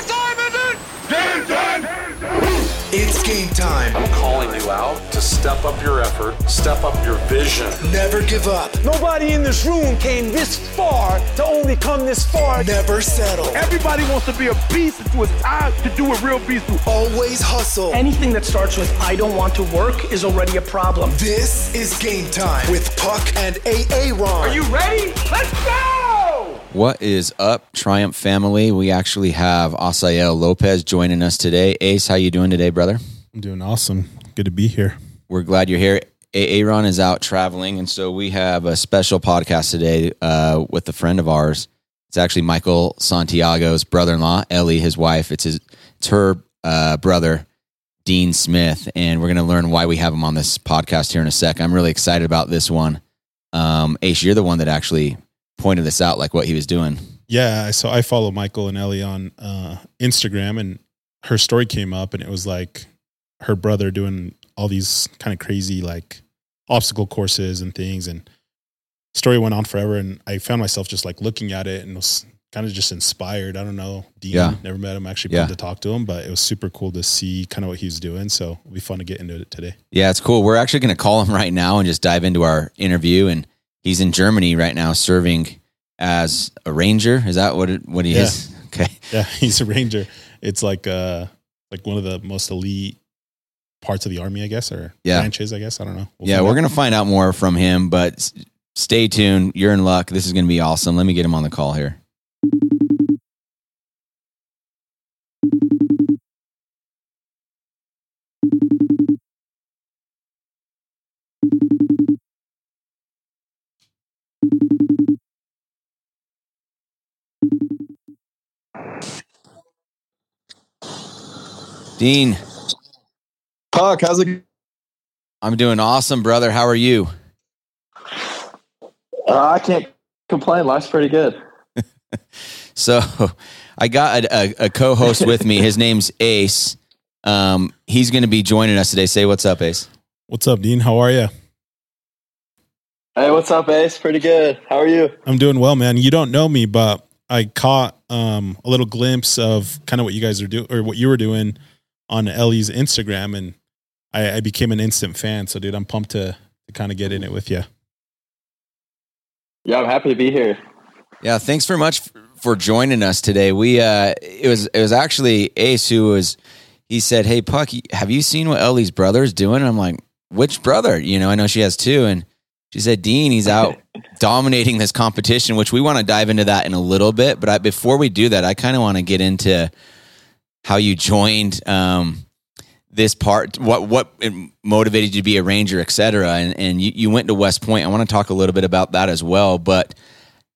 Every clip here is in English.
What time is it? Game time! It's game time. I'm calling you out to step up your effort, step up your vision. Never give up. Nobody in this room came this far to only come this far. Never settle. Everybody wants to be a beast until it's time to do what real beasts do. Always hustle. Anything that starts with I don't want to work is already a problem. This is game time with Puck and Aaron. Are you ready? Let's go! What is up, Triumph family? We actually have Asayel Lopez joining us today. Ace, how you doing today, brother? I'm doing awesome. Good to be here. We're glad you're here. Aaron is out traveling, and so we have a special podcast today with a friend of ours. It's actually Michael Santiago's brother-in-law, Ellie, his wife. It's her brother, Dean Smith, and we're going to learn why we have him on this podcast here in a sec. I'm really excited about this one. Ace, you're the one that actually pointed this out, like what he was doing. Yeah, so I follow Michael and Ellie on Instagram, and her story came up, and it was like her brother doing all these kind of crazy like obstacle courses and things, and story went on forever, and I found myself just like looking at it and was kind of just inspired. I don't know, Dean, never met him, actually planned to talk to him, but it was super cool to see kind of what he was doing, so it'll be fun to get into it today. Yeah, it's cool. We're actually going to call him right now and just dive into our interview, and he's in Germany right now serving as a ranger. Is that what he is? Okay. Yeah, he's a ranger. It's like one of the most elite parts of the army, I guess, or branches, I guess. I don't know. We're going to find out more from him, but stay tuned. You're in luck. This is going to be awesome. Let me get him on the call here. Dean. Puck, how's it going? I'm doing awesome, brother. How are you? I can't complain. Life's pretty good. So I got a co-host with me. His name's Ace. He's going to be joining us today. Say what's up, Ace. What's up, Dean? How are you? Hey, what's up, Ace? Pretty good. How are you? I'm doing well, man. You don't know me, but I caught a little glimpse of kind of what you guys are doing or what you were doing on Ellie's Instagram, and I became an instant fan. So dude, I'm pumped to kind of get in it with you. Yeah, I'm happy to be here. Yeah, thanks very much for joining us today. We it was actually Ace who said, "Hey Puck, have you seen what Ellie's brother's doing?" And I'm like, "Which brother?" You know, I know she has two, and she said, "Dean, he's out dominating this competition," which we want to dive into that in a little bit. But before we do that, I kind of want to get into how you joined this part, what motivated you to be a Ranger, et cetera. And you went to West Point. I want to talk a little bit about that as well. But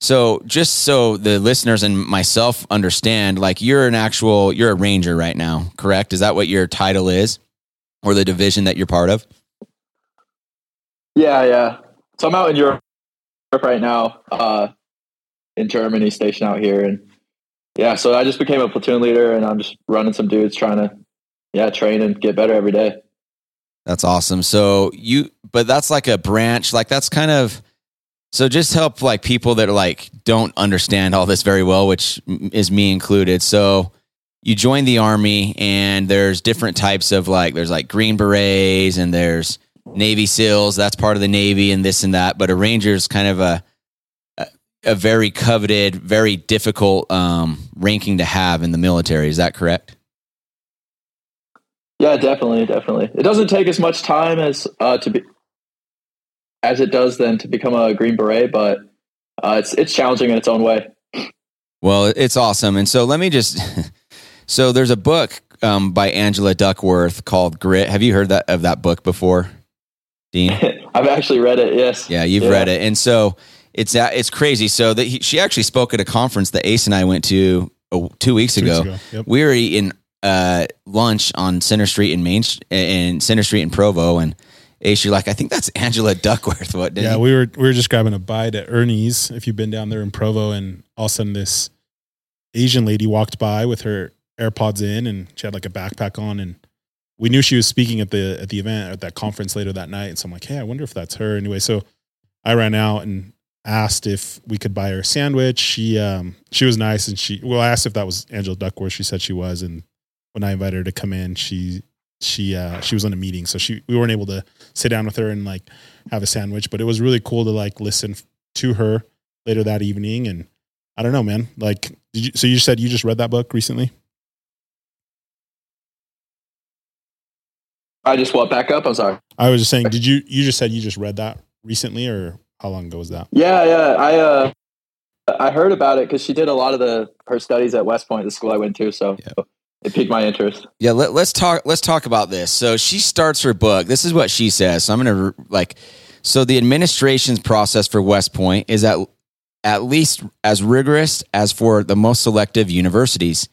so just so the listeners and myself understand, like you're a Ranger right now, correct? Is that what your title is or the division that you're part of? Yeah. So I'm out in Europe right now, in Germany, stationed out here. And yeah, so I just became a platoon leader, and I'm just running some dudes trying to, train and get better every day. That's awesome. So but that's like a branch, like that's kind of, so just help like people that are like, don't understand all this very well, which is me included. So you join the Army, and there's different types of like, there's like Green Berets and there's Navy SEALs, that's part of the Navy and this and that, but a Ranger is kind of a very coveted, very difficult ranking to have in the military. Is that correct? Yeah, definitely. It doesn't take as much time as it does then to become a Green Beret, but it's challenging in its own way. Well, it's awesome. And so let me just so there's a book by Angela Duckworth called Grit. Have you heard of that book before, Dean? I've actually read it. Yes. Yeah. You've read it. And so it's crazy. So that she actually spoke at a conference that Ace and I went to 2 weeks ago. Yep. We were eating lunch on Center Street in Provo. And Ace, you're like, I think that's Angela Duckworth. What? Yeah. We were just grabbing a bite at Ernie's. If you've been down there in Provo, and all of a sudden this Asian lady walked by with her AirPods in, and she had like a backpack on, and we knew she was speaking at the event at that conference later that night. And so I'm like, hey, I wonder if that's her. Anyway, so I ran out and asked if we could buy her a sandwich. She was nice, and I asked if that was Angela Duckworth. She said she was, and when I invited her to come in, she was on a meeting, so we weren't able to sit down with her and like have a sandwich. But it was really cool to like listen to her later that evening. And I don't know, man. Like, so you said you just read that book recently? I just walked back up. I'm sorry. I was just saying, did you just said you just read that recently, or how long ago was that? Yeah. I heard about it cause she did a lot of her studies at West Point, the school I went to. So it piqued my interest. Yeah. Let's talk about this. So she starts her book. This is what she says. So I'm going to so the administration's process for West Point is at least as rigorous as for the most selective universities.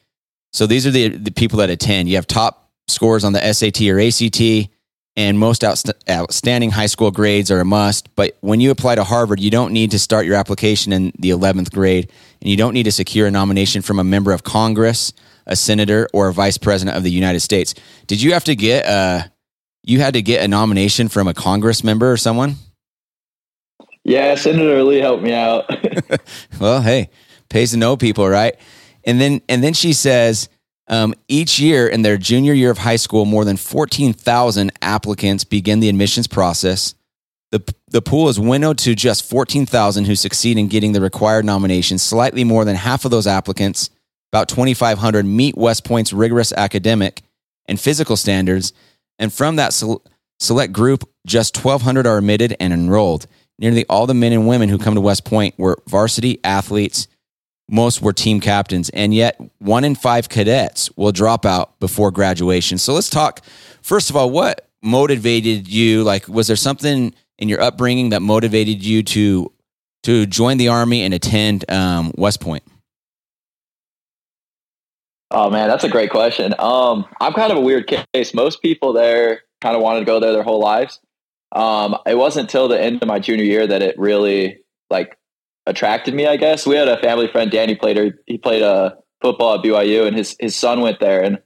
So these are the people that attend. You have top scores on the SAT or ACT, and most outstanding high school grades are a must. But when you apply to Harvard, you don't need to start your application in the 11th grade, and you don't need to secure a nomination from a member of Congress, a senator, or a vice president of the United States. Did you have to get a nomination from a Congress member or someone? Yeah, Senator Lee helped me out. Well, hey, pays to know people, right? And then she says, each year in their junior year of high school, more than 14,000 applicants begin the admissions process. The pool is winnowed to just 14,000 who succeed in getting the required nomination. Slightly more than half of those applicants, about 2,500, meet West Point's rigorous academic and physical standards. And from that select group, just 1,200 are admitted and enrolled. Nearly all the men and women who come to West Point were varsity athletes. Most were team captains. And yet 1 in 5 cadets will drop out before graduation. So let's talk, first of all, what motivated you? Like, was there something in your upbringing that motivated you to join the Army and attend West Point? Oh, man, that's a great question. I'm kind of a weird case. Most people there kind of wanted to go there their whole lives. It wasn't till the end of my junior year that it really like attracted me, I guess. We had a family friend, Danny Plater. He played football at BYU, and his son went there. And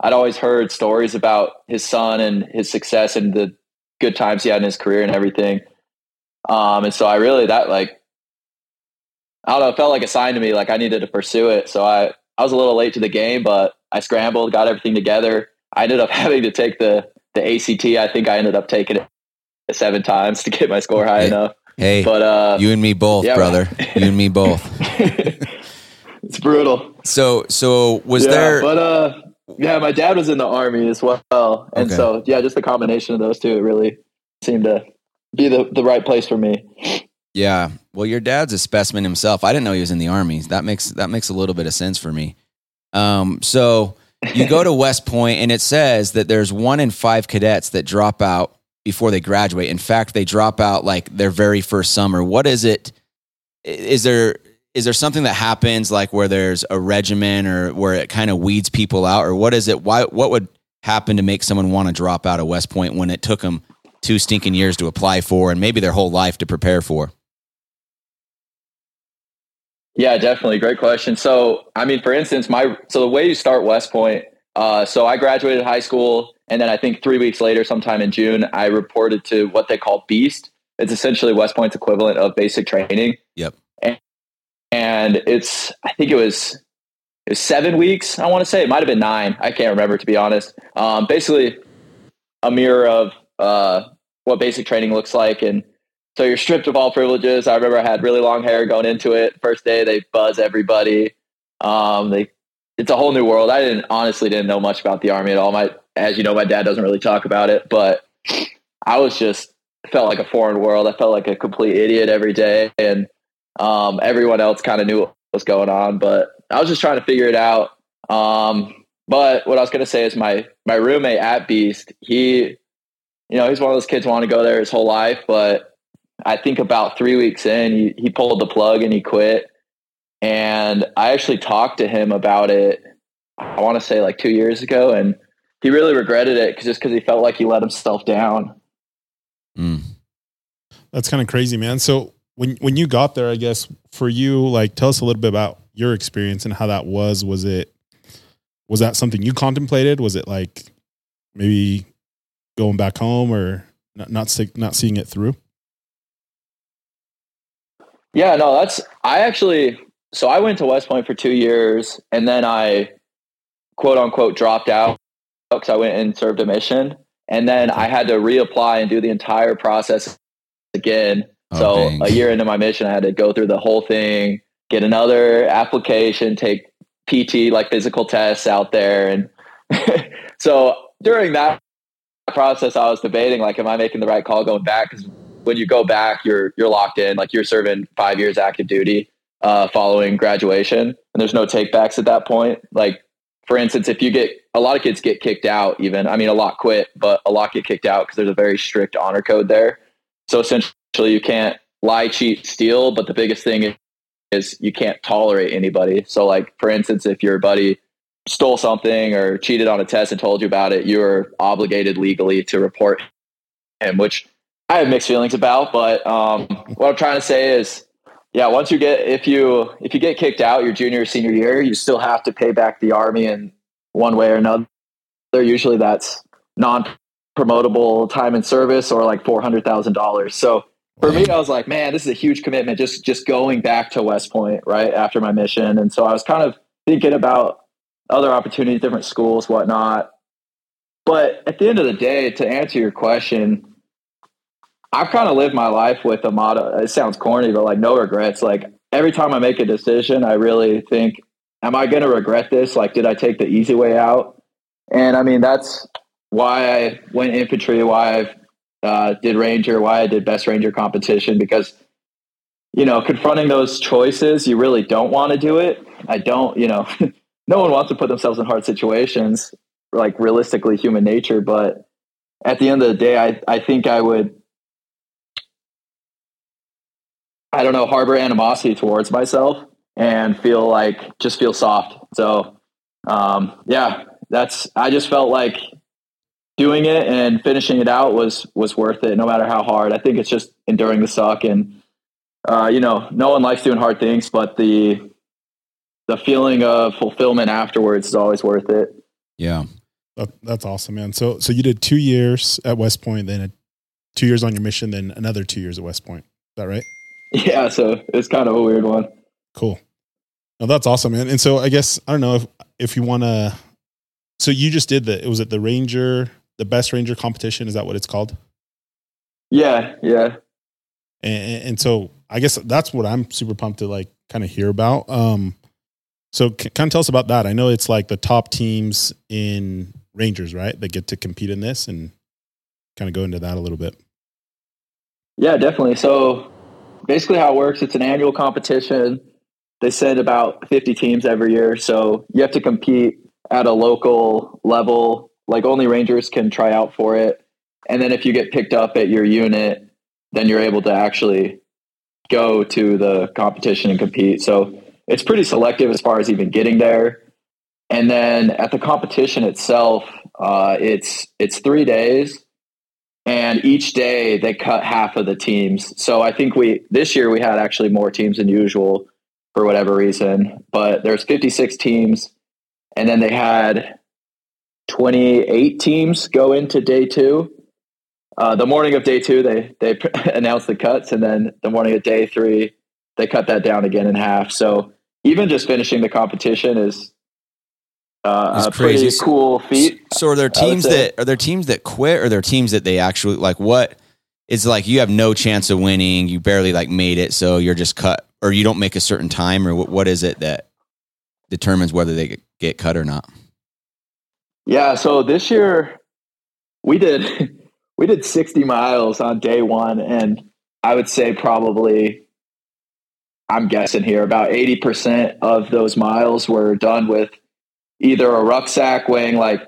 I'd always heard stories about his son and his success and the good times he had in his career and everything. And so I really, that like, I don't know, it felt like a sign to me, like I needed to pursue it. So I was a little late to the game, but I scrambled, got everything together. I ended up having to take the ACT. I think I ended up taking it 7 times to get my score high enough. Hey, but you and me both, yeah, brother. You and me both. It's brutal. So was there? But my dad was in the Army as well, and okay. So yeah, just the combination of those two, it really seemed to be the right place for me. Yeah. Well, your dad's a specimen himself. I didn't know he was in the Army. That makes a little bit of sense for me. So you go to West Point, and it says that there's 1 in 5 cadets that drop out before they graduate. In fact, they drop out like their very first summer. What is it? Is there something that happens like where there's a regimen or where it kind of weeds people out, or what is it? Why, what would happen to make someone want to drop out of West Point when it took them 2 stinking years to apply for and maybe their whole life to prepare for? Yeah, definitely. Great question. So, I mean, for instance, the way you start West Point, so I graduated high school, and then I think 3 weeks later, sometime in June, I reported to what they call Beast. It's essentially West Point's equivalent of basic training. Yep. And it was 7 weeks, I want to say. It might have been 9. I can't remember, to be honest. Basically, a mirror of what basic training looks like. And so you're stripped of all privileges. I remember I had really long hair going into it. First day, they buzz everybody. It's a whole new world. I honestly didn't know much about the Army at all. As you know, my dad doesn't really talk about it, but I felt like a foreign world. I felt like a complete idiot every day. And everyone else kind of knew what was going on, but I was just trying to figure it out. But what I was going to say is my roommate at Beast, he's one of those kids who wanted to go there his whole life. But I think about 3 weeks in, he pulled the plug and he quit. And I actually talked to him about it, I want to say like 2 years ago. And he really regretted it because he felt like he let himself down. Mm. That's kind of crazy, man. So when you got there, I guess for you, like, tell us a little bit about your experience and how that was. Was that something you contemplated? Was it like maybe going back home or not seeing it through? Yeah, no, that's, so I went to West Point for 2 years and then I quote unquote dropped out because I went and served a mission. And then I had to reapply and do the entire process again. A year into my mission, I had to go through the whole thing, get another application, take PT, like physical tests out there. And so during that process, I was debating, like, am I making the right call going back? Because when you go back, you're locked in, like you're serving 5 years active duty following graduation. And there's no take backs at that point. Like, for instance, if you get, a lot of kids get kicked out even. I mean, a lot quit, but a lot get kicked out because there's a very strict honor code there. So essentially you can't lie, cheat, steal. But the biggest thing is you can't tolerate anybody. So like, for instance, if your buddy stole something or cheated on a test and told you about it, you're obligated legally to report him, which I have mixed feelings about. But what I'm trying to say is, yeah, once you get, if you get kicked out your junior or senior year, you still have to pay back the Army in one way or another. Usually that's non-promotable time in service or like $400,000. So for me, I was like, man, this is a huge commitment. Just going back to West Point right after my mission. And so I was kind of thinking about other opportunities, different schools, whatnot. But at the end of the day, to answer your question, I've kind of lived my life with a motto. It sounds corny, but like no regrets. Like every time I make a decision, I really think, am I going to regret this? Like, did I take the easy way out? And I mean, that's why I went infantry, why I did Ranger, why I did best Ranger competition, because, you know, confronting those choices, you really don't want to do it. No one wants to put themselves in hard situations, like realistically human nature. But at the end of the day, I think I would, I don't know, harbor animosity towards myself and feel soft. So, I just felt like doing it and finishing it out was worth it no matter how hard. I think it's just enduring the suck and, you know, no one likes doing hard things, but the feeling of fulfillment afterwards is always worth it. Yeah. That's awesome, man. So you did 2 years at West Point, then 2 years on your mission, then another 2 years at West Point. Is that right? Yeah, so it's kind of a weird one. Cool. Well, that's awesome, man. And so I guess, I don't know if you want to, so you just did the Ranger, the best Ranger competition. Is that what it's called? Yeah. Yeah. And so I guess that's what I'm super pumped to like kind of hear about. So kind of tell us about that. I know it's like the top teams in Rangers, right? That get to compete in this and kind of go into that a little bit. Yeah, definitely. So, basically how it works, it's an annual competition. They send about 50 teams every year. So you have to compete at a local level, like only Rangers can try out for it. And then if you get picked up at your unit, then you're able to actually go to the competition and compete. So it's pretty selective as far as even getting there. And then at the competition itself, it's 3 days. And each day they cut half of the teams. So I think this year we had actually more teams than usual for whatever reason, but there's 56 teams and then they had 28 teams go into day two. The morning of day two, they announced the cuts. And then the morning of day three, they cut that down again in half. So even just finishing the competition is a pretty cool feat. So are there teams that quit or are there teams that they actually like, what it's like, you have no chance of winning. You barely like made it. So you're just cut or you don't make a certain time or what is it that determines whether they get cut or not? Yeah. So this year we did 60 miles on day one. And I would say probably, I'm guessing here, about 80% of those miles were done with either a rucksack weighing like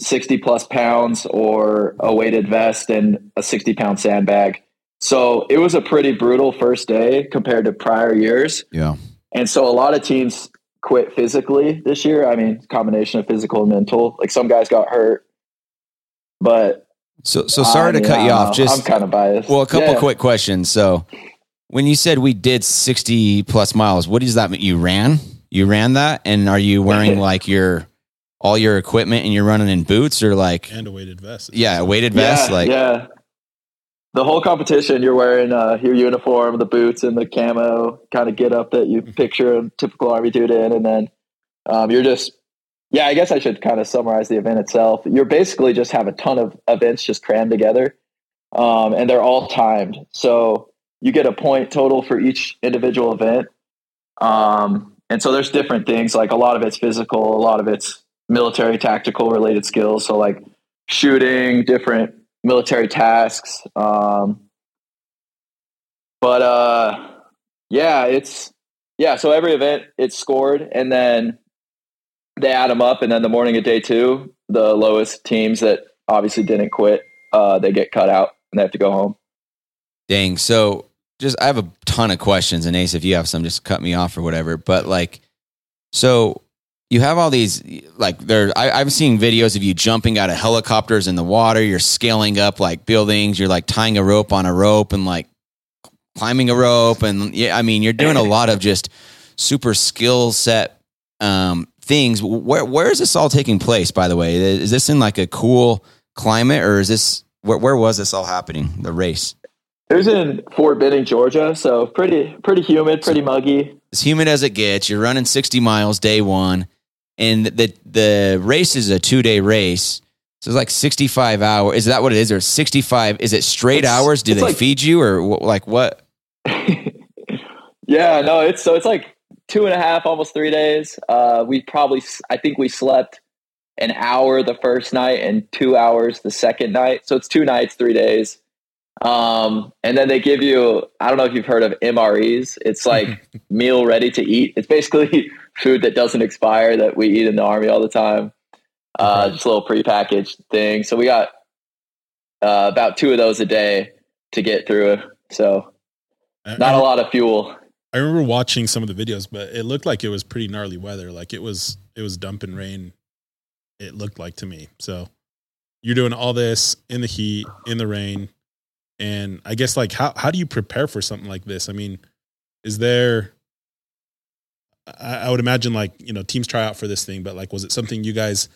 60 plus pounds or a weighted vest and a 60 pound sandbag. So it was a pretty brutal first day compared to prior years. Yeah. And so a lot of teams quit physically this year. I mean, combination of physical and mental, like some guys got hurt, but so sorry to cut you off. Just I'm kind of biased. Well, a couple quick questions. So when you said we did 60 plus miles, what does that mean? You ran that, and are you wearing like all your equipment and you're running in boots or like and a weighted vest? Yeah, a weighted vest. Yeah, like yeah. The whole competition, you're wearing your uniform, the boots and the camo kind of get up that you picture a typical Army dude in. And then you're just, I guess I should kind of summarize the event itself. You're basically just have a ton of events just crammed together, and they're all timed. So you get a point total for each individual event. And so there's different things, like a lot of it's physical, a lot of it's military tactical related skills. So like shooting, different military tasks. So every event it's scored, and then they add them up, and then the morning of day two, the lowest teams that obviously didn't quit, they get cut out and they have to go home. Dang. So I have a ton of questions, and Ace, if you have some, just cut me off or whatever. But like, so you have all these, like I've seen videos of you jumping out of helicopters in the water. You're scaling up like buildings. You're like tying a rope on a rope and like climbing a rope. And you're doing a lot of just super skill set, things. Where is this all taking place, by the way? Is this in like a cool climate, or is this, where was this all happening? The race? It was in Fort Benning, Georgia. So pretty humid, pretty muggy. As humid as it gets. You're running 60 miles day one. And the race is a 2-day race. So it's like 65 hours. Is that what it is? Or 65? Is it hours? Do they feed you or like what? It's like 2.5, almost 3 days. I think we slept an hour the first night and 2 hours the second night. So it's 2 nights, 3 days. And then they give you, I don't know if you've heard of MREs. It's like meal ready to eat. It's basically food that doesn't expire that we eat in the Army all the time. Just a little prepackaged thing. So we got, about 2 of those a day to get through it. So not a lot of fuel. I remember watching some of the videos, but it looked like it was pretty gnarly weather. Like it was dumping rain. It looked like to me. So you're doing all this in the heat, in the rain. And I guess like, how do you prepare for something like this? I mean, I would imagine like, teams try out for this thing, but like, was it something you guys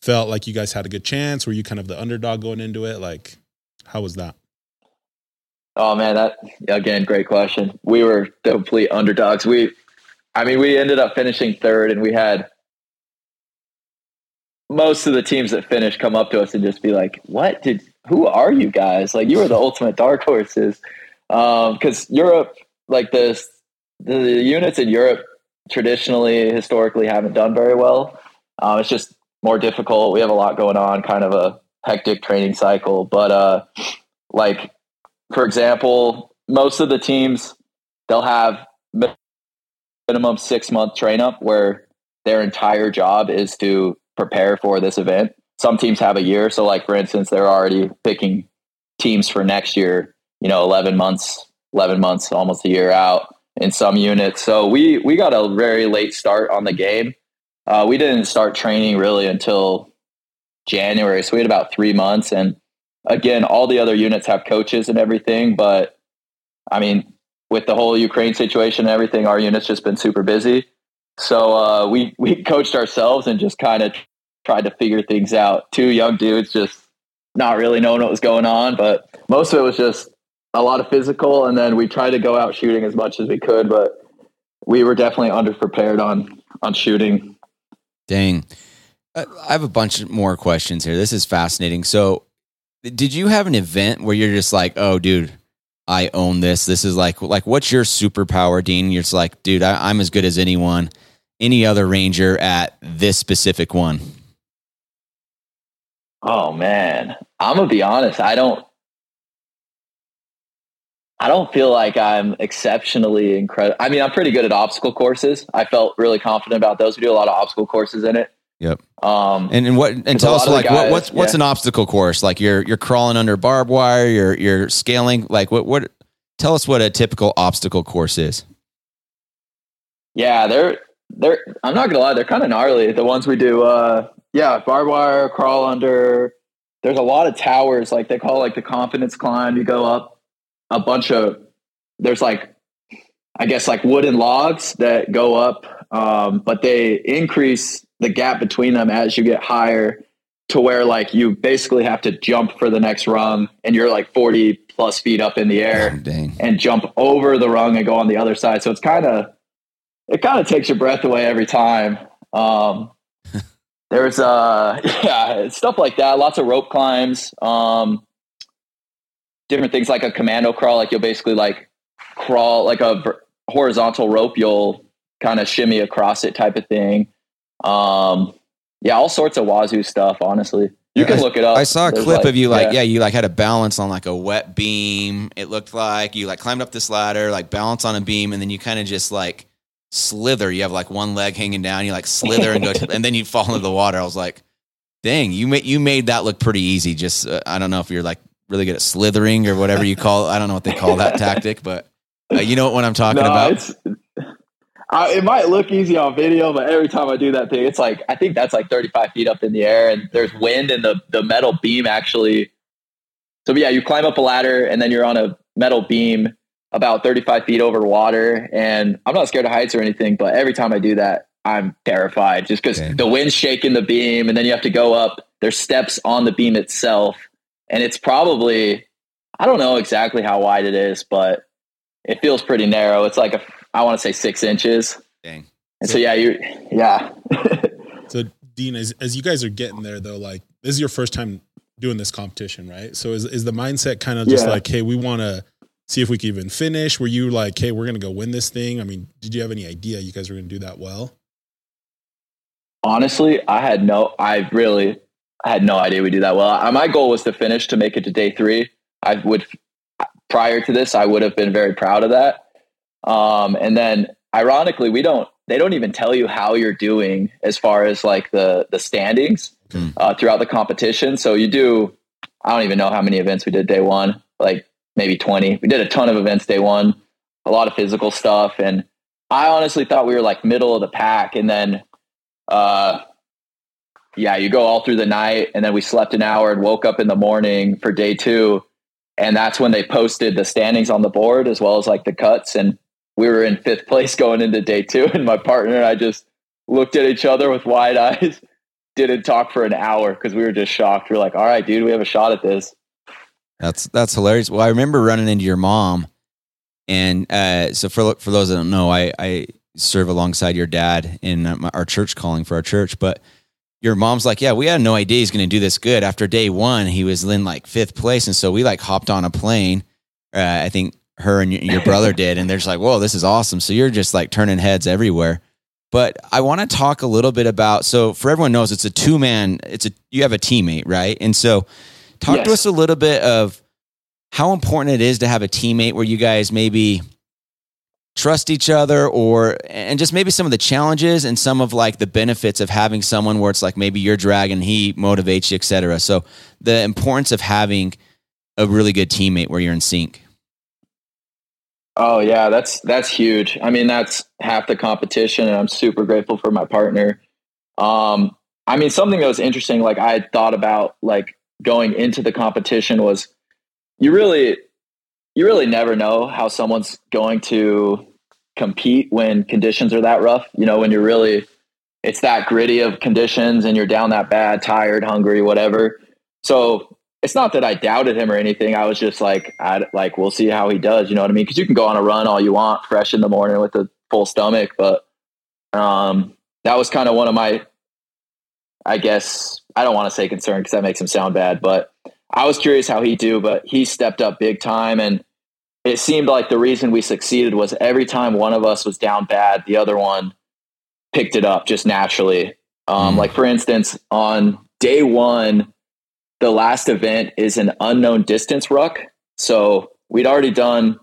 felt like you guys had a good chance? Were you kind of the underdog going into it? Like, how was that? Oh man, great question. We were the complete underdogs. We ended up finishing 3rd, and we had most of the teams that finished come up to us and just be like, who are you guys? Like, you were the ultimate dark horses. 'Cause Europe, like the units in Europe historically haven't done very well. It's just more difficult. We have a lot going on, kind of a hectic training cycle. But like, for example, most of the teams, they'll have minimum 6-month train up where their entire job is to prepare for this event. Some teams have a year. So like, for instance, they're already picking teams for next year, 11 months, almost a year out in some units. So we got a very late start on the game. We didn't start training really until January. So we had about 3 months. And again, all the other units have coaches and everything. But I mean, with the whole Ukraine situation and everything, our unit's just been super busy. So we coached ourselves and just kind of tried to figure things out. 2 young dudes just not really knowing what was going on, but most of it was just a lot of physical, and then we tried to go out shooting as much as we could, but we were definitely underprepared on shooting. Dang. I have a bunch more questions here. This is fascinating. So did you have an event where you're just like, oh dude, I own this. This is like, what's your superpower, Dean? You're just like, dude, I'm as good as anyone, any other Ranger at this specific one. Oh man, I'm gonna be honest. I don't feel like I'm exceptionally incredible. I mean, I'm pretty good at obstacle courses. I felt really confident about those. We do a lot of obstacle courses in it. Yep. And tell us like, what's an obstacle course? Like you're crawling under barbed wire, you're scaling, like what, tell us what a typical obstacle course is. Yeah. They're I'm not gonna lie. They're kind of gnarly. The ones we do, barbed wire, crawl under. There's a lot of towers, like they call like the confidence climb. You go up a bunch of, there's like, I guess like wooden logs that go up, but they increase the gap between them as you get higher. to where like you basically have to jump for the next rung and you're like 40 plus feet up in the air and jump over the rung and go on the other side. So it's kind of takes your breath away every time. There's stuff like that. Lots of rope climbs, different things like a commando crawl. Like you'll basically like crawl like a horizontal rope. You'll kind of shimmy across it type of thing. Yeah, all sorts of wazoo stuff, honestly. You can look it up. I saw a clip of you, you like had a balance on like a wet beam. It looked like you like climbed up this ladder, like balance on a beam, and then you kind of just like slither. You have like one leg hanging down, you like slither and go, and then you fall into the water. I was like, dang, you made that look pretty easy. Just, I don't know if you're like really good at slithering or whatever you call it. I don't know what they call that tactic, but you know what I'm talking about. It might look easy on video, but every time I do that thing, it's like, I think that's like 35 feet up in the air and there's wind and the metal beam actually. So yeah, you climb up a ladder and then you're on a metal beam about 35 feet over water. And I'm not scared of heights or anything, but every time I do that, I'm terrified just because the wind's shaking the beam and then you have to go up. There's steps on the beam itself. And it's probably, I don't know exactly how wide it is, but it feels pretty narrow. It's like I want to say 6 inches. Dang. And so yeah. So Dean, as you guys are getting there though, like this is your first time doing this competition, right? So is the mindset kind of just like, hey, we want to see if we can even finish? Were you like, hey, we're going to go win this thing? I mean, did you have any idea you guys were going to do that well? Honestly, I had no idea we do that well. My goal was to finish, to make it to day three. Prior to this, I would have been very proud of that. And then ironically, they don't even tell you how you're doing as far as like the standings, throughout the competition. So I don't even know how many events we did day one, like maybe 20. We did a ton of events day one, a lot of physical stuff. And I honestly thought we were like middle of the pack. And then, you go all through the night and then we slept an hour and woke up in the morning for day two. And that's when they posted the standings on the board as well as like the cuts. And we were in 5th place going into day two. And my partner and I just looked at each other with wide eyes, didn't talk for an hour because we were just shocked. We're like, all right, dude, we have a shot at this. That's hilarious. Well, I remember running into your mom. And so for those that don't know, I serve alongside your dad in our church calling for our church. But your mom's like, yeah, we had no idea he's going to do this good. After day one, he was in like 5th place. And so we like hopped on a plane. I think her and your brother did. And they're just like, whoa, this is awesome. So you're just like turning heads everywhere. But I want to talk a little bit about, so for everyone knows, it's a two-man, you have a teammate, right? And so talk to us a little bit of how important it is to have a teammate where you guys maybe trust each other, and just maybe some of the challenges and some of like the benefits of having someone where it's like maybe you're dragging, he motivates you, et cetera. So the importance of having a really good teammate where you're in sync. Oh yeah, that's huge. I mean, that's half the competition, and I'm super grateful for my partner. I mean, something that was interesting, like I had thought about like going into the competition was you really never know how someone's going to compete when conditions are that rough. You know, when you're really, it's that gritty of conditions and you're down that bad, tired, hungry, whatever. So it's not that I doubted him or anything. I was just like, we'll see how he does. You know what I mean? Cause you can go on a run all you want, fresh in the morning with a full stomach. But that was kind of one of my, I guess, I don't want to say concern cause that makes him sound bad, but I was curious how he'd do, but he stepped up big time. And it seemed like the reason we succeeded was every time one of us was down bad, the other one picked it up just naturally. Like for instance, on day one, the last event is an unknown distance ruck. So we'd already done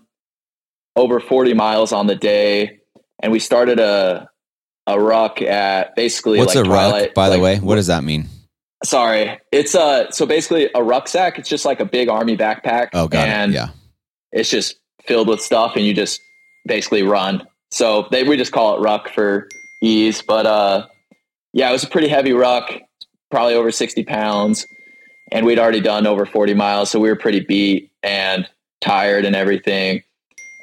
over 40 miles on the day, and we started a ruck at basically. What's like a ruck, by the way? What does that mean? Sorry. It's so basically a rucksack. It's just like a big army backpack. Oh, got it. Yeah. It's just filled with stuff and you just basically run. So we just call it ruck for ease, but it was a pretty heavy ruck, probably over 60 pounds. And we'd already done over 40 miles. So we were pretty beat and tired and everything.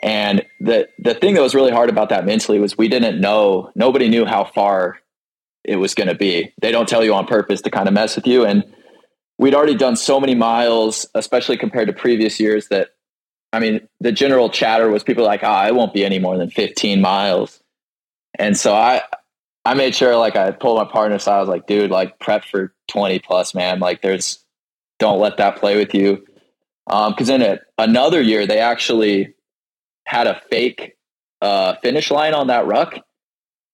And the thing that was really hard about that mentally was nobody knew how far it was going to be. They don't tell you on purpose to kind of mess with you. And we'd already done so many miles, especially compared to previous years, that, I mean, the general chatter was people like, I won't be any more than 15 miles. And so I made sure, like, I pulled my partner aside. I was like, dude, like, prep for 20 plus, man. Like, don't let that play with you. Because in another year, they actually had a fake finish line on that ruck,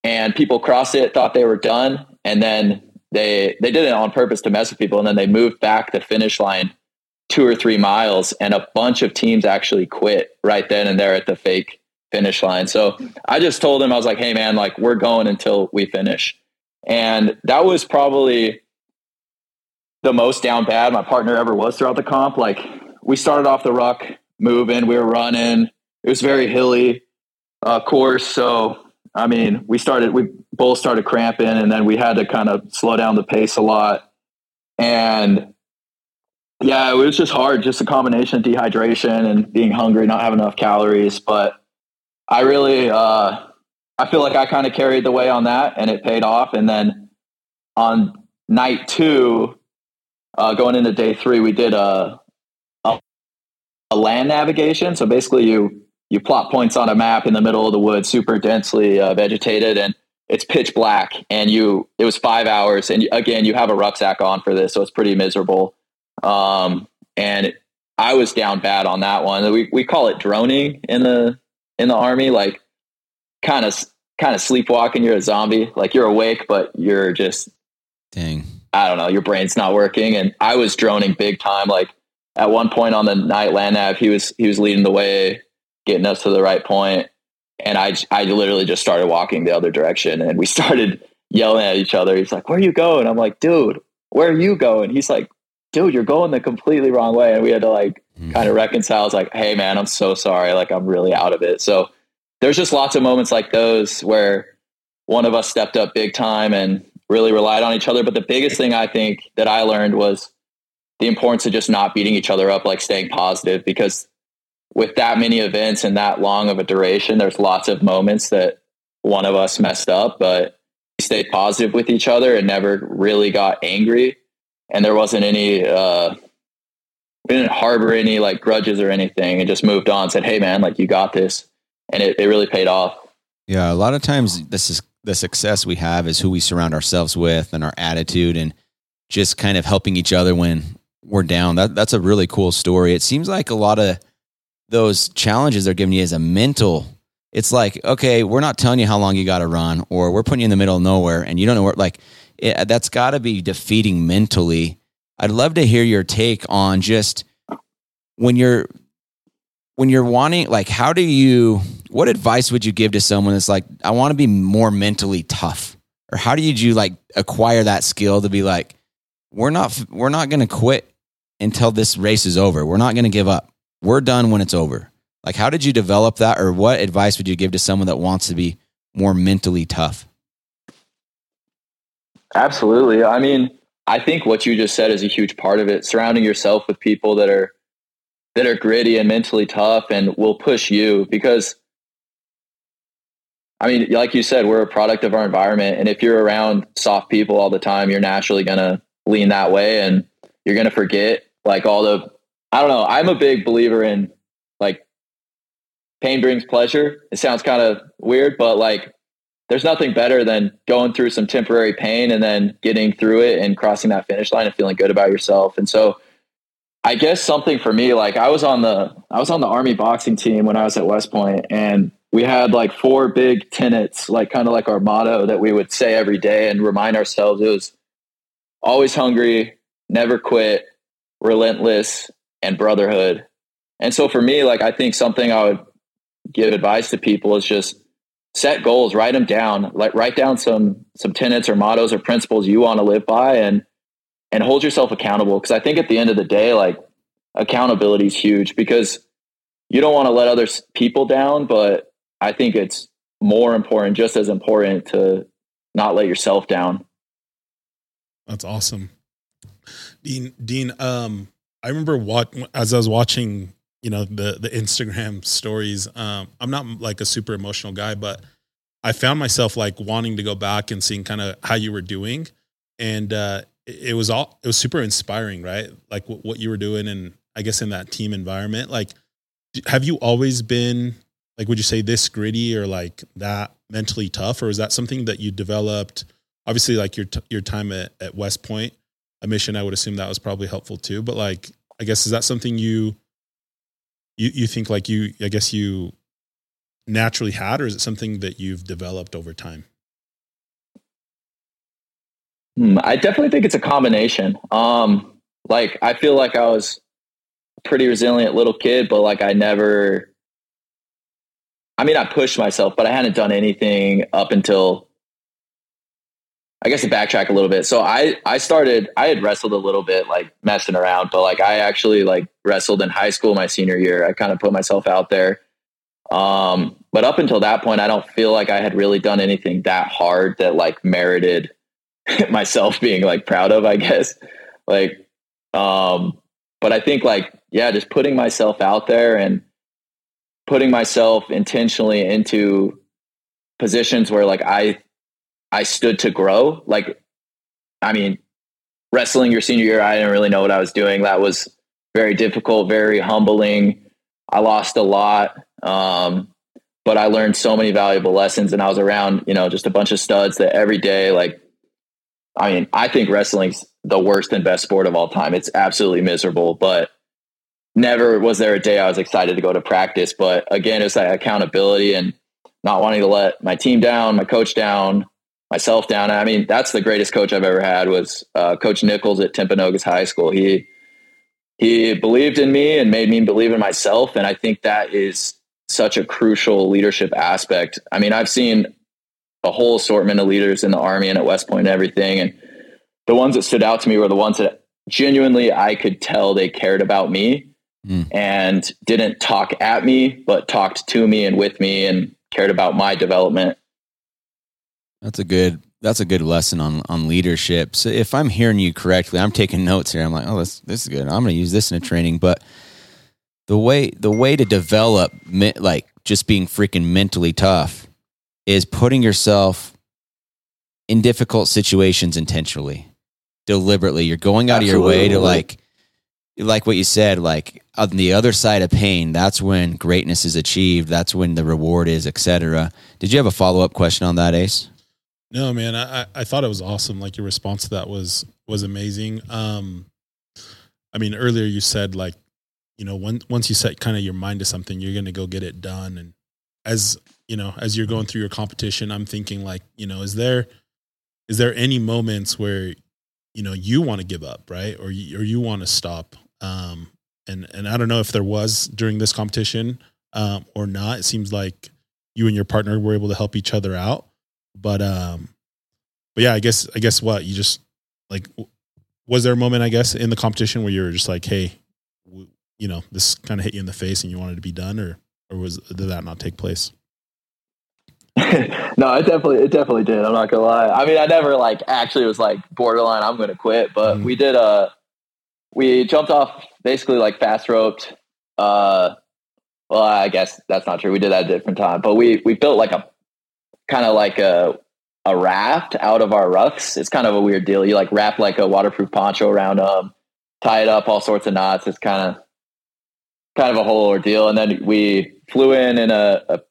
and people crossed it, thought they were done. And then they did it on purpose to mess with people. And then they moved back the finish line 2 or 3 miles, and a bunch of teams actually quit right then and there at the fake finish line. So I just told them, I was like, hey man, like, we're going until we finish. And that was probably the most down bad my partner ever was throughout the comp. Like, we started off the ruck moving, we were running. It was very hilly course. So, I mean, we both started cramping, and then we had to kind of slow down the pace a lot. And yeah, it was just hard, just a combination of dehydration and being hungry, not having enough calories. But I really, I feel like I kind of carried the way on that, and it paid off. And then on night 2, going into day 3, we did a land navigation. So basically you plot points on a map in the middle of the woods, super densely vegetated, and it's pitch black. And it was 5 hours. And again, you have a rucksack on for this, so it's pretty miserable. And I was down bad on that one. We call it droning in the Army, like kind of sleepwalking. You're a zombie, like, you're awake, but you're just, dang, I don't know, your brain's not working. And I was droning big time. Like, at one point on the night land nav, he was leading the way, getting us to the right point. And I literally just started walking the other direction, and we started yelling at each other. He's like, where are you going? I'm like, dude, where are you going? He's like, dude, you're going the completely wrong way. And we had to, like, kind of reconcile. It's like, hey man, I'm so sorry. Like, I'm really out of it. So there's just lots of moments like those where one of us stepped up big time and really relied on each other. But the biggest thing I think that I learned was the importance of just not beating each other up, like staying positive, because with that many events and that long of a duration, there's lots of moments that one of us messed up, but we stayed positive with each other and never really got angry. And there wasn't any, we didn't harbor any like grudges or anything, and just moved on, said, hey man, like, you got this. And it really paid off. Yeah. A lot of times this is the success we have is who we surround ourselves with and our attitude and just kind of helping each other when we're down. That's a really cool story. It seems like a lot of those challenges they're giving you is a mental, it's like, okay, we're not telling you how long you got to run, or we're putting you in the middle of nowhere and you don't know where, like, that's got to be defeating mentally. I'd love to hear your take on just when you're wanting, like, what advice would you give to someone that's like, I want to be more mentally tough? Or how did you like acquire that skill to be like, we're not going to quit until this race is over. We're not going to give up. We're done when it's over. Like, how did you develop that? Or what advice would you give to someone that wants to be more mentally tough? Absolutely. I mean, I think what you just said is a huge part of it. Surrounding yourself with people that are gritty and mentally tough and will push you, because, I mean, like you said, we're a product of our environment. And if you're around soft people all the time, you're naturally going to lean that way, and you're going to forget like all the, I don't know. I'm a big believer in like pain brings pleasure. It sounds kind of weird, but like, there's nothing better than going through some temporary pain and then getting through it and crossing that finish line and feeling good about yourself. And so I guess something for me, like I was on the Army boxing team when I was at West Point, and we had like 4 big tenets, like kind of like our motto that we would say every day and remind ourselves. It was always hungry, never quit, relentless, and brotherhood. And so for me, like, I think something I would give advice to people is just set goals, write them down, like write down some tenets or mottos or principles you want to live by, and hold yourself accountable. Cause I think at the end of the day, like, accountability is huge, because you don't want to let other people down, but I think it's more important, just as important, to not let yourself down. That's awesome. Dean, I remember as I was watching, you know, the Instagram stories, I'm not like a super emotional guy, but I found myself like wanting to go back and seeing kind of how you were doing. And it was super inspiring, right? Like what you were doing. And I guess in that team environment, like, have you always been like, would you say this gritty or like that mentally tough, or is that something that you developed? Obviously like your time at West Point, a mission, I would assume that was probably helpful too, but like, I guess, is that something you think like you naturally had, or is it something that you've developed over time? I definitely think it's a combination. Like, I feel like I was a pretty resilient little kid, but like I pushed myself, but I hadn't done anything up until, I guess, to backtrack a little bit. So I had wrestled a little bit, like messing around, but like I actually like wrestled in high school my senior year. I kind of put myself out there. But up until that point, I don't feel like I had really done anything that hard that like merited myself being like proud of, I guess. Like, but I think like, yeah, just putting myself out there and putting myself intentionally into positions where like I stood to grow. Like, I mean, wrestling your senior year, I didn't really know what I was doing. That was very difficult, very humbling. I lost a lot. But I learned so many valuable lessons, and I was around, just a bunch of studs that every day, like, I mean, I think wrestling's the worst and best sport of all time. It's absolutely miserable, but never was there a day I was excited to go to practice. But again, it's that accountability and not wanting to let my team down, my coach down, myself down. I mean, that's the greatest coach I've ever had was Coach Nichols at Timpanogos High School. He believed in me and made me believe in myself. And I think that is such a crucial leadership aspect. I mean, I've seen a whole assortment of leaders in the Army and at West Point and everything. And the ones that stood out to me were the ones that genuinely I could tell they cared about me and didn't talk at me, but talked to me and with me and cared about my development. That's a good lesson on leadership. So if I'm hearing you correctly, I'm taking notes here. I'm like, oh, this is good. I'm going to use this in a training. But the way to develop like just being freaking mentally tough is putting yourself in difficult situations intentionally, deliberately. You're going out Absolutely. Of your way to like what you said, like on the other side of pain, that's when greatness is achieved. That's when the reward is, et cetera. Did you have a follow-up question on that, Ace? No, man, I thought it was awesome. Like your response to that was amazing. I mean, earlier you said like, once you set kind of your mind to something, you're going to go get it done. And as you're going through your competition, I'm thinking like, is there any moments where, you want to give up, right? Or you want to stop. And I don't know if there was during this competition, or not. It seems like you and your partner were able to help each other out. But yeah, I guess what you just like, was there a moment, I guess, in the competition where you were just like, hey, this kind of hit you in the face and you wanted to be done, or did that not take place? No, it definitely did. I'm not gonna lie. I mean, I never like actually was like borderline, I'm going to quit, but we did, we jumped off basically like fast roped, well, I guess that's not true. We did that at a different time, but we built like a, kind of like a raft out of our rucks. It's kind of a weird deal. You like wrap like a waterproof poncho around them, tie it up, all sorts of knots. It's kind of a whole ordeal. And then we flew in a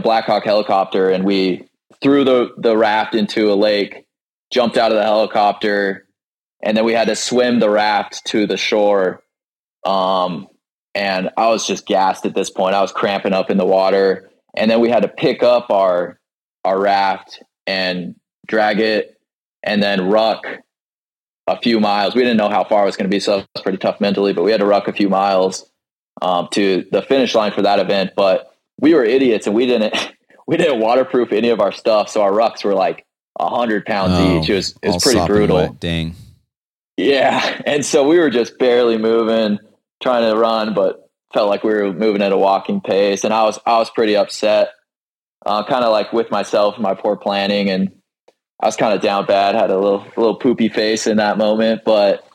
Black Hawk helicopter, and we threw the raft into a lake, jumped out of the helicopter, and then we had to swim the raft to the shore. And I was just gassed at this point. I was cramping up in the water. And then we had to pick up our raft and drag it and then ruck a few miles. We didn't know how far it was going to be, so it was pretty tough mentally, but we had to ruck a few miles to the finish line for that event. But we were idiots, and we didn't waterproof any of our stuff, so our rucks were like 100 pounds each. It was pretty brutal. Wet. Dang. Yeah, and so we were just barely moving, trying to run, but felt like we were moving at a walking pace. And I was pretty upset, kind of like with myself, my poor planning. And I was kind of down bad, had a little poopy face in that moment. But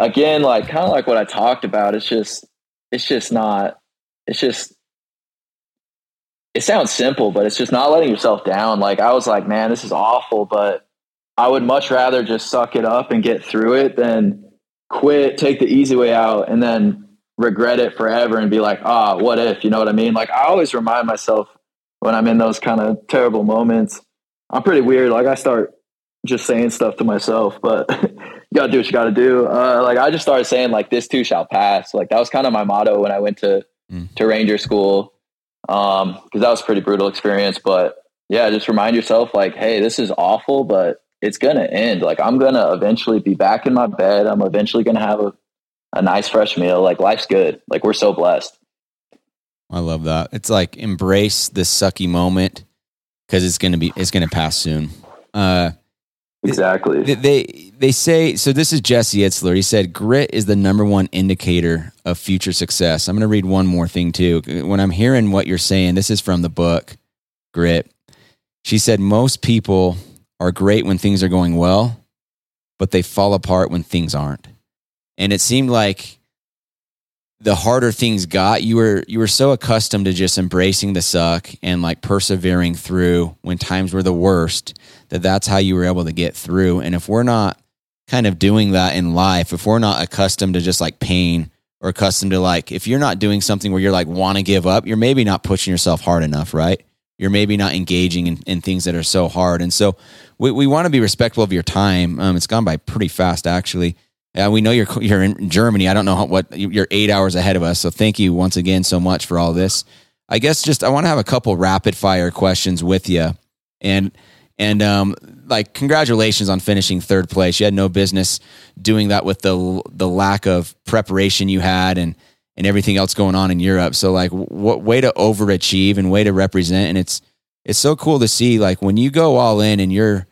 again, like kind of like what I talked about, it's just it sounds simple, but it's just not letting yourself down. Like, I was like, man, this is awful, but I would much rather just suck it up and get through it than quit, take the easy way out, and then regret it forever and be like, ah, what if, you know what I mean? Like, I always remind myself when I'm in those kind of terrible moments, I'm pretty weird. Like, I start just saying stuff to myself, but you gotta do what you gotta do. Like, I just started saying, like, this too shall pass. Like, that was kind of my motto when I went to Ranger school. 'Cause that was a pretty brutal experience, but yeah, just remind yourself, like, hey, this is awful, but it's going to end. Like, I'm going to eventually be back in my bed. I'm eventually going to have a nice fresh meal. Like, life's good. Like, we're so blessed. I love that. It's like, embrace this sucky moment, 'cause it's going to pass soon. Exactly. They say, so this is Jesse Itzler. He said, grit is the number one indicator of future success. I'm going to read one more thing too. When I'm hearing what you're saying, this is from the book, Grit. She said, most people are great when things are going well, but they fall apart when things aren't. And it seemed like the harder things got, you were so accustomed to just embracing the suck and like persevering through when times were the worst, that's how you were able to get through. And if we're not kind of doing that in life, if we're not accustomed to just like pain, or accustomed to like, if you're not doing something where you're like, want to give up, you're maybe not pushing yourself hard enough, right? You're maybe not engaging in things that are so hard. And so we want to be respectful of your time. It's gone by pretty fast, actually. Yeah, we know you're in Germany. I don't know you're 8 hours ahead of us. So thank you once again so much for all this. I guess I want to have a couple rapid fire questions with you. And like, congratulations on finishing third place. You had no business doing that with the lack of preparation you had and everything else going on in Europe. So like, what way to overachieve and way to represent. And it's so cool to see, like, when you go all in and you're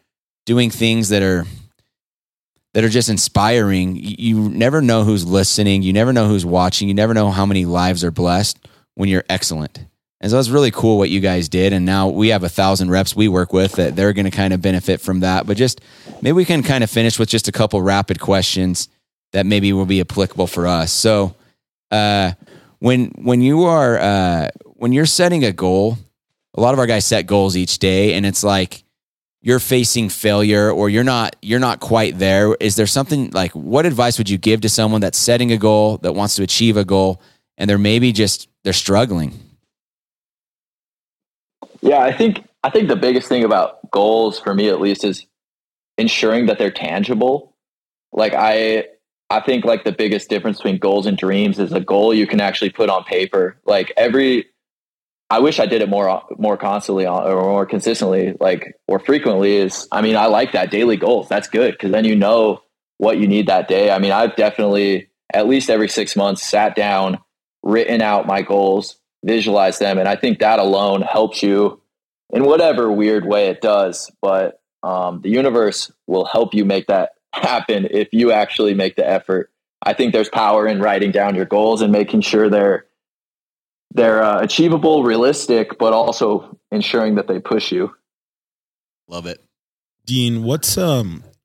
doing things that are just inspiring. You never know who's listening. You never know who's watching. You never know how many lives are blessed when you're excellent. And so it's really cool what you guys did. And now we have 1,000 reps we work with that they're going to kind of benefit from that. But just maybe we can kind of finish with just a couple rapid questions that maybe will be applicable for us. So when you're setting a goal, a lot of our guys set goals each day, and it's like, you're facing failure or you're not quite there. Is there something like, what advice would you give to someone that's setting a goal, that wants to achieve a goal, and they're maybe just, they're struggling? Yeah, I think the biggest thing about goals for me, at least, is ensuring that they're tangible. Like, I think like the biggest difference between goals and dreams is a goal you can actually put on paper. Like, I wish I did it more constantly or more consistently, like, or frequently I like that daily goals. That's good, 'cause then you know what you need that day. I mean, I've definitely at least every 6 months sat down, written out my goals, visualized them. And I think that alone helps you in whatever weird way it does. But the universe will help you make that happen if you actually make the effort. I think there's power in writing down your goals and making sure they're achievable, realistic, but also ensuring that they push you. Love it. Dean, what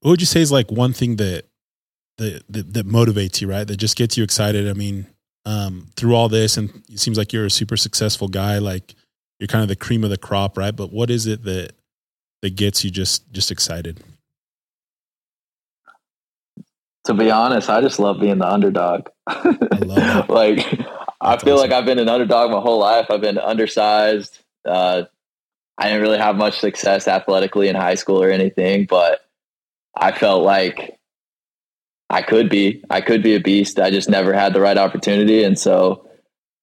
would you say is like one thing that motivates you, right? That just gets you excited. I mean, through all this, and it seems like you're a super successful guy, like you're kind of the cream of the crop, right? But what is it that gets you just excited? To be honest, I just love being the underdog. I love that. I feel awesome. Like I've been an underdog my whole life. I've been undersized. I didn't really have much success athletically in high school or anything, but I felt like I could be a beast. I just never had the right opportunity. And so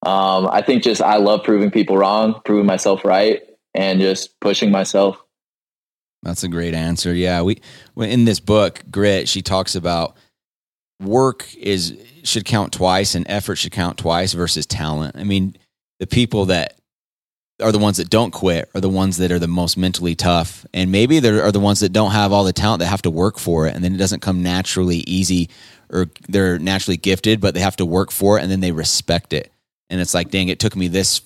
I think I love proving people wrong, proving myself right, and just pushing myself. That's a great answer. Yeah. In this book, Grit, she talks about work should count twice and effort should count twice versus talent. I mean, the people that are the ones that don't quit are the ones that are the most mentally tough. And maybe there are the ones that don't have all the talent that have to work for it. And then it doesn't come naturally easy, or they're naturally gifted, but they have to work for it, and then they respect it. And it's like, dang, it took me this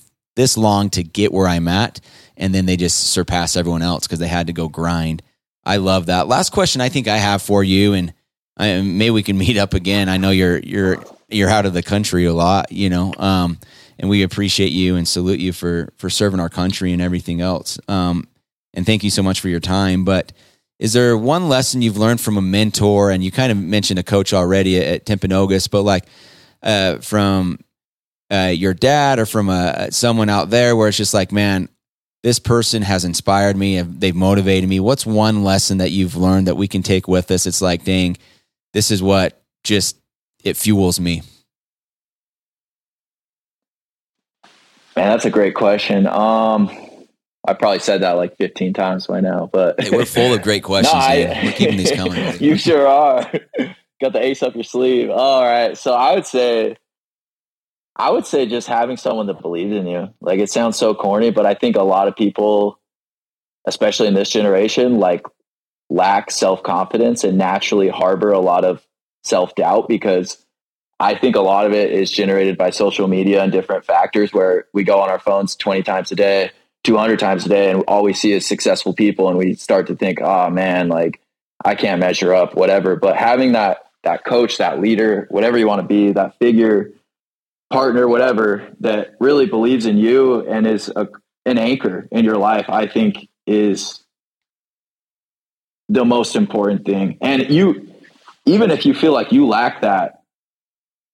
long to get where I'm at. And then they just surpass everyone else because they had to go grind. I love that. Last question I think I have for you, and maybe we can meet up again. I know you're out of the country a lot, and we appreciate you and salute you for serving our country and everything else. And thank you so much for your time. But is there one lesson you've learned from a mentor? And you kind of mentioned a coach already at Timpanogos, but like from your dad or from someone out there where it's just like, man, this person has inspired me. They've motivated me. What's one lesson that you've learned that we can take with us? It's like, dang, this is what just, it fuels me. Man, that's a great question. I probably said that like 15 times by now, but hey, we're full of great questions. We're keeping these coming. You sure are. Got the ace up your sleeve. All right. So I would say just having someone that believes in you. Like, it sounds so corny, but I think a lot of people, especially in this generation, like lack self-confidence and naturally harbor a lot of self-doubt, because I think a lot of it is generated by social media and different factors where we go on our phones 20 times a day, 200 times a day, and all we see is successful people. And we start to think, oh man, like I can't measure up, whatever. But having that coach, that leader, whatever you want to be, that figure, partner, whatever, that really believes in you and is an anchor in your life, I think is the most important thing. And you, even if you feel like you lack that,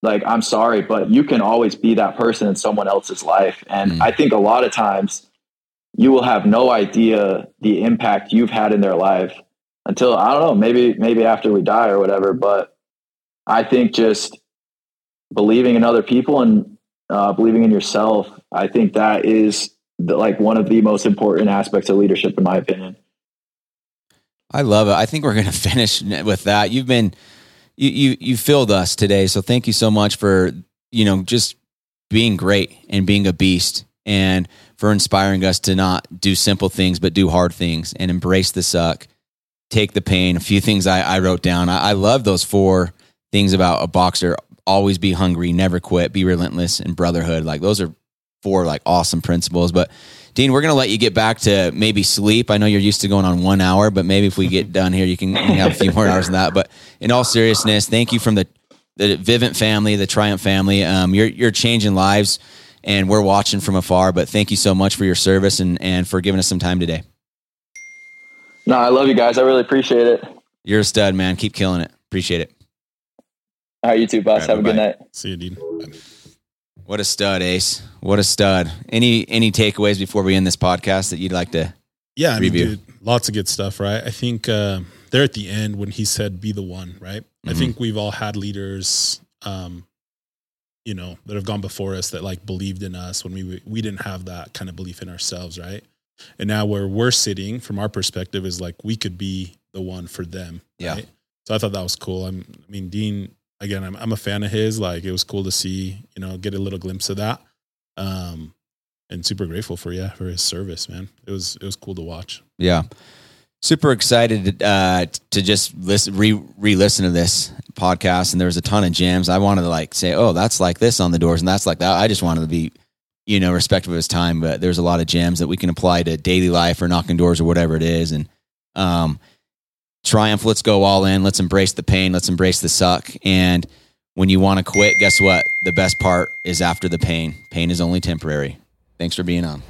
like, I'm sorry, but you can always be that person in someone else's life. And I think a lot of times you will have no idea the impact you've had in their life until, I don't know, maybe after we die or whatever. But I think just believing in other people and believing in yourself, I think that is like one of the most important aspects of leadership, in my opinion. I love it. I think we're going to finish with that. You've been... You filled us today. So thank you so much for, you know, just being great and being a beast, and for inspiring us to not do simple things, but do hard things and embrace the suck, take the pain. A few things I wrote down. I love those four things about a boxer. Always be hungry, never quit, be relentless, and brotherhood. Like, those are four like awesome principles. But Dean, we're going to let you get back to maybe sleep. I know you're used to going on 1 hour, but maybe if we get done here, you can have a few more hours than that. But in all seriousness, thank you from the Vivint family, the Triumph family. You're changing lives, and we're watching from afar, but thank you so much for your service and for giving us some time today. No, I love you guys. I really appreciate it. You're a stud, man. Keep killing it. Appreciate it. All right, you too, boss. Right, have bye-bye. A good night. See you, Dean. Bye. What a stud, Ace. What a stud. Any takeaways before we end this podcast that you'd like to review? Mean, dude, lots of good stuff, right? I think there at the end when he said, be the one, right? Mm-hmm. I think we've all had leaders, you know, that have gone before us that like believed in us when we didn't have that kind of belief in ourselves, right? And now where we're sitting from our perspective is like, we could be the one for them. Yeah. Right? So I thought that was cool. I mean, Dean... Again, I'm a fan of his. Like, it was cool to see, you know, get a little glimpse of that, and super grateful for his service, man. It was cool to watch. Yeah, super excited to just listen, re-listen to this podcast. And there was a ton of gems. I wanted to like say, oh, that's like this on the doors, and that's like that. I just wanted to be, you know, respectful of his time. But there's a lot of gems that we can apply to daily life or knocking doors or whatever it is, and Triumph, let's go all in. Let's embrace the pain. Let's embrace the suck. And when you want to quit, guess what? The best part is after the pain. Pain is only temporary. Thanks for being on.